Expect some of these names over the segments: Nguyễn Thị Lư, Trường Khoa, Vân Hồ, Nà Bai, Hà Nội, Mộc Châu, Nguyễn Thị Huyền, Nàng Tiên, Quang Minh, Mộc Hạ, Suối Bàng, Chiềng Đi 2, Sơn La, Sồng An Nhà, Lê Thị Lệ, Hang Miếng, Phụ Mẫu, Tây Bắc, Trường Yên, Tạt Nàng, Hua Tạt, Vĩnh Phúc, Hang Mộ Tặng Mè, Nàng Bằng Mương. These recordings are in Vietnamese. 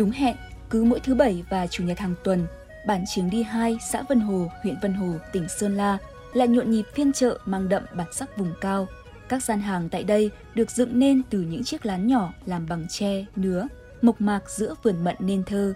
Đúng hẹn, cứ mỗi thứ Bảy và Chủ nhật hàng tuần, bản Chiềng Đi 2 xã Vân Hồ, huyện Vân Hồ, tỉnh Sơn La lại nhộn nhịp phiên chợ mang đậm bản sắc vùng cao. Các gian hàng tại đây được dựng nên từ những chiếc lán nhỏ làm bằng tre, nứa, mộc mạc giữa vườn mận nên thơ.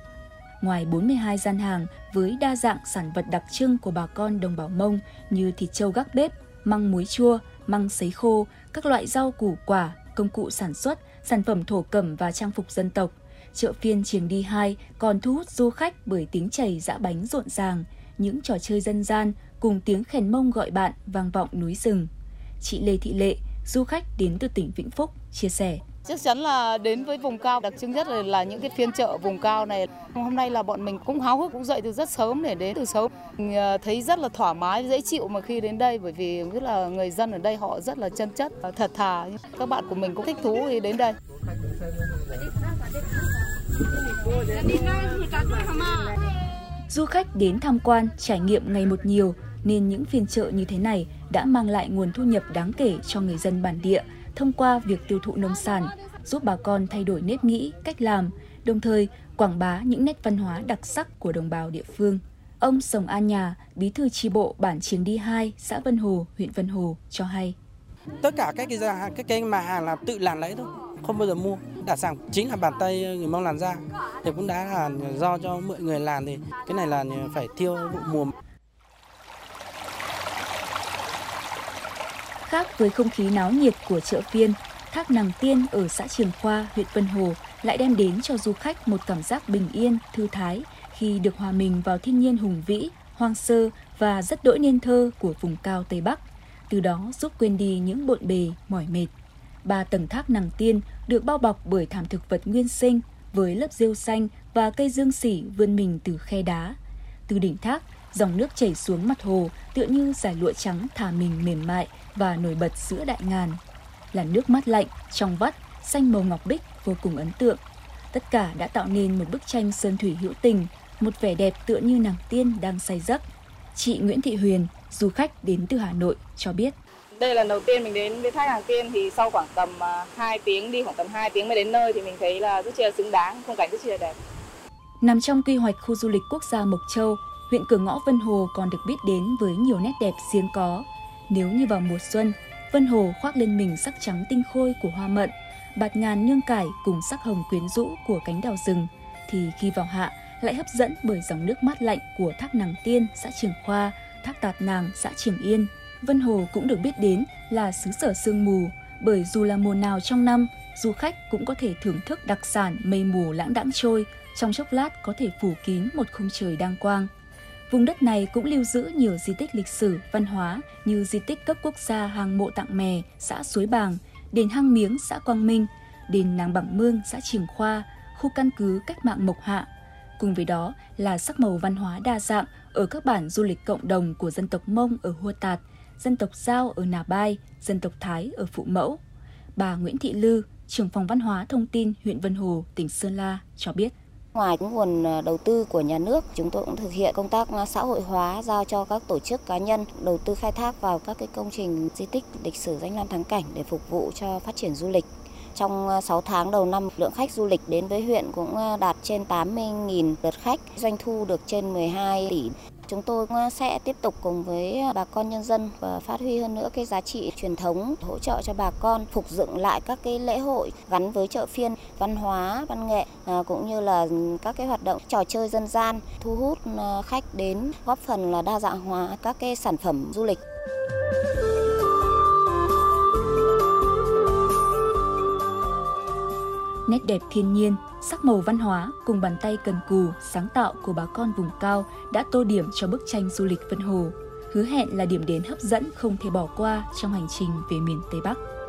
Ngoài 42 gian hàng với đa dạng sản vật đặc trưng của bà con đồng bào Mông như thịt trâu gác bếp, măng muối chua, măng sấy khô, các loại rau củ quả, công cụ sản xuất, sản phẩm thổ cẩm và trang phục dân tộc, chợ phiên Chiềng Đi 2 còn thu hút du khách bởi tiếng chày giã bánh rộn ràng, những trò chơi dân gian cùng tiếng khèn Mông gọi bạn vang vọng núi rừng. Chị Lê Thị Lệ, du khách đến từ tỉnh Vĩnh Phúc, chia sẻ. Chắc chắn là đến với vùng cao, đặc trưng nhất là những cái phiên chợ vùng cao này. Hôm nay là bọn mình cũng háo hức, cũng dậy từ rất sớm để đến từ sớm. Mình thấy rất là thoải mái, dễ chịu mà khi đến đây, bởi vì rất là người dân ở đây họ rất là chân chất, thật thà. Các bạn của mình cũng thích thú khi đến đây. Du khách đến tham quan, trải nghiệm ngày một nhiều, nên những phiên chợ như thế này đã mang lại nguồn thu nhập đáng kể cho người dân bản địa thông qua việc tiêu thụ nông sản, giúp bà con thay đổi nếp nghĩ, cách làm, đồng thời quảng bá những nét văn hóa đặc sắc của đồng bào địa phương. Ông Sồng An Nhà, bí thư chi bộ bản Chiềng Đi 2, xã Vân Hồ, huyện Vân Hồ cho hay. Tất cả các cái mà hàng là tự làm lấy thôi, không bao giờ mua. Đặc sản chính là bàn tay người Mông làm ra, thì cũng đã là do cho mọi người làm, thì cái này là phải thiêu vụ mùa. Khác với không khí náo nhiệt của chợ phiên, thác Nàng Tiên ở xã Trường Khoa, huyện Vân Hồ lại đem đến cho du khách một cảm giác bình yên, thư thái khi được hòa mình vào thiên nhiên hùng vĩ, hoang sơ và rất đỗi nên thơ của vùng cao Tây Bắc, từ đó giúp quên đi những bộn bề, mỏi mệt. 3 tầng thác Nàng Tiên được bao bọc bởi thảm thực vật nguyên sinh với lớp rêu xanh và cây dương sỉ vươn mình từ khe đá. Từ đỉnh thác, dòng nước chảy xuống mặt hồ tựa như dải lụa trắng thả mình mềm mại và nổi bật giữa đại ngàn. Là nước mát lạnh, trong vắt, xanh màu ngọc bích vô cùng ấn tượng. Tất cả đã tạo nên một bức tranh sơn thủy hữu tình, một vẻ đẹp tựa như Nàng Tiên đang say giấc. Chị Nguyễn Thị Huyền, du khách đến từ Hà Nội, cho biết. Đây là lần đầu tiên mình đến với thác Nàng Tiên, thì sau khoảng tầm 2 tiếng đi, khoảng tầm 2 tiếng mới đến nơi, thì mình thấy là rất là xứng đáng, khung cảnh rất là đẹp. Nằm trong quy hoạch khu du lịch quốc gia Mộc Châu, huyện cửa ngõ Vân Hồ còn được biết đến với nhiều nét đẹp riêng có. Nếu như vào mùa xuân, Vân Hồ khoác lên mình sắc trắng tinh khôi của hoa mận, bạt ngàn nương cải cùng sắc hồng quyến rũ của cánh đào rừng, thì khi vào hạ lại hấp dẫn bởi dòng nước mát lạnh của thác Nàng Tiên, xã Trường Khoa, thác Tạt Nàng, xã Trường Yên. Vân Hồ cũng được biết đến là xứ sở sương mù, bởi dù là mùa nào trong năm, du khách cũng có thể thưởng thức đặc sản mây mù lãng đãng trôi, trong chốc lát có thể phủ kín một khung trời đang quang. Vùng đất này cũng lưu giữ nhiều di tích lịch sử, văn hóa như di tích cấp quốc gia Hang Mộ Tặng Mè, xã Suối Bàng, đền Hang Miếng, xã Quang Minh, đền Nàng Bằng Mương, xã Trường Khoa, khu căn cứ cách mạng Mộc Hạ. Cùng với đó là sắc màu văn hóa đa dạng ở các bản du lịch cộng đồng của dân tộc Mông ở Hua Tạt, dân tộc Dao ở Nà Bai, dân tộc Thái ở Phụ Mẫu. Bà Nguyễn Thị Lư, trưởng phòng văn hóa thông tin huyện Vân Hồ, tỉnh Sơn La cho biết. Ngoài nguồn đầu tư của nhà nước, chúng tôi cũng thực hiện công tác xã hội hóa, giao cho các tổ chức cá nhân đầu tư khai thác vào các cái công trình di tích lịch sử danh lam thắng cảnh để phục vụ cho phát triển du lịch. Trong 6 tháng đầu năm, lượng khách du lịch đến với huyện cũng đạt trên 80.000 lượt khách, doanh thu được trên 12 tỷ. Chúng tôi cũng sẽ tiếp tục cùng với bà con nhân dân và phát huy hơn nữa cái giá trị truyền thống, hỗ trợ cho bà con phục dựng lại các cái lễ hội gắn với chợ phiên, văn hóa, văn nghệ, cũng như là các cái hoạt động trò chơi dân gian thu hút khách đến, góp phần là đa dạng hóa các cái sản phẩm du lịch. Nét đẹp thiên nhiên, sắc màu văn hóa cùng bàn tay cần cù, sáng tạo của bà con vùng cao đã tô điểm cho bức tranh du lịch Vân Hồ, hứa hẹn là điểm đến hấp dẫn không thể bỏ qua trong hành trình về miền Tây Bắc.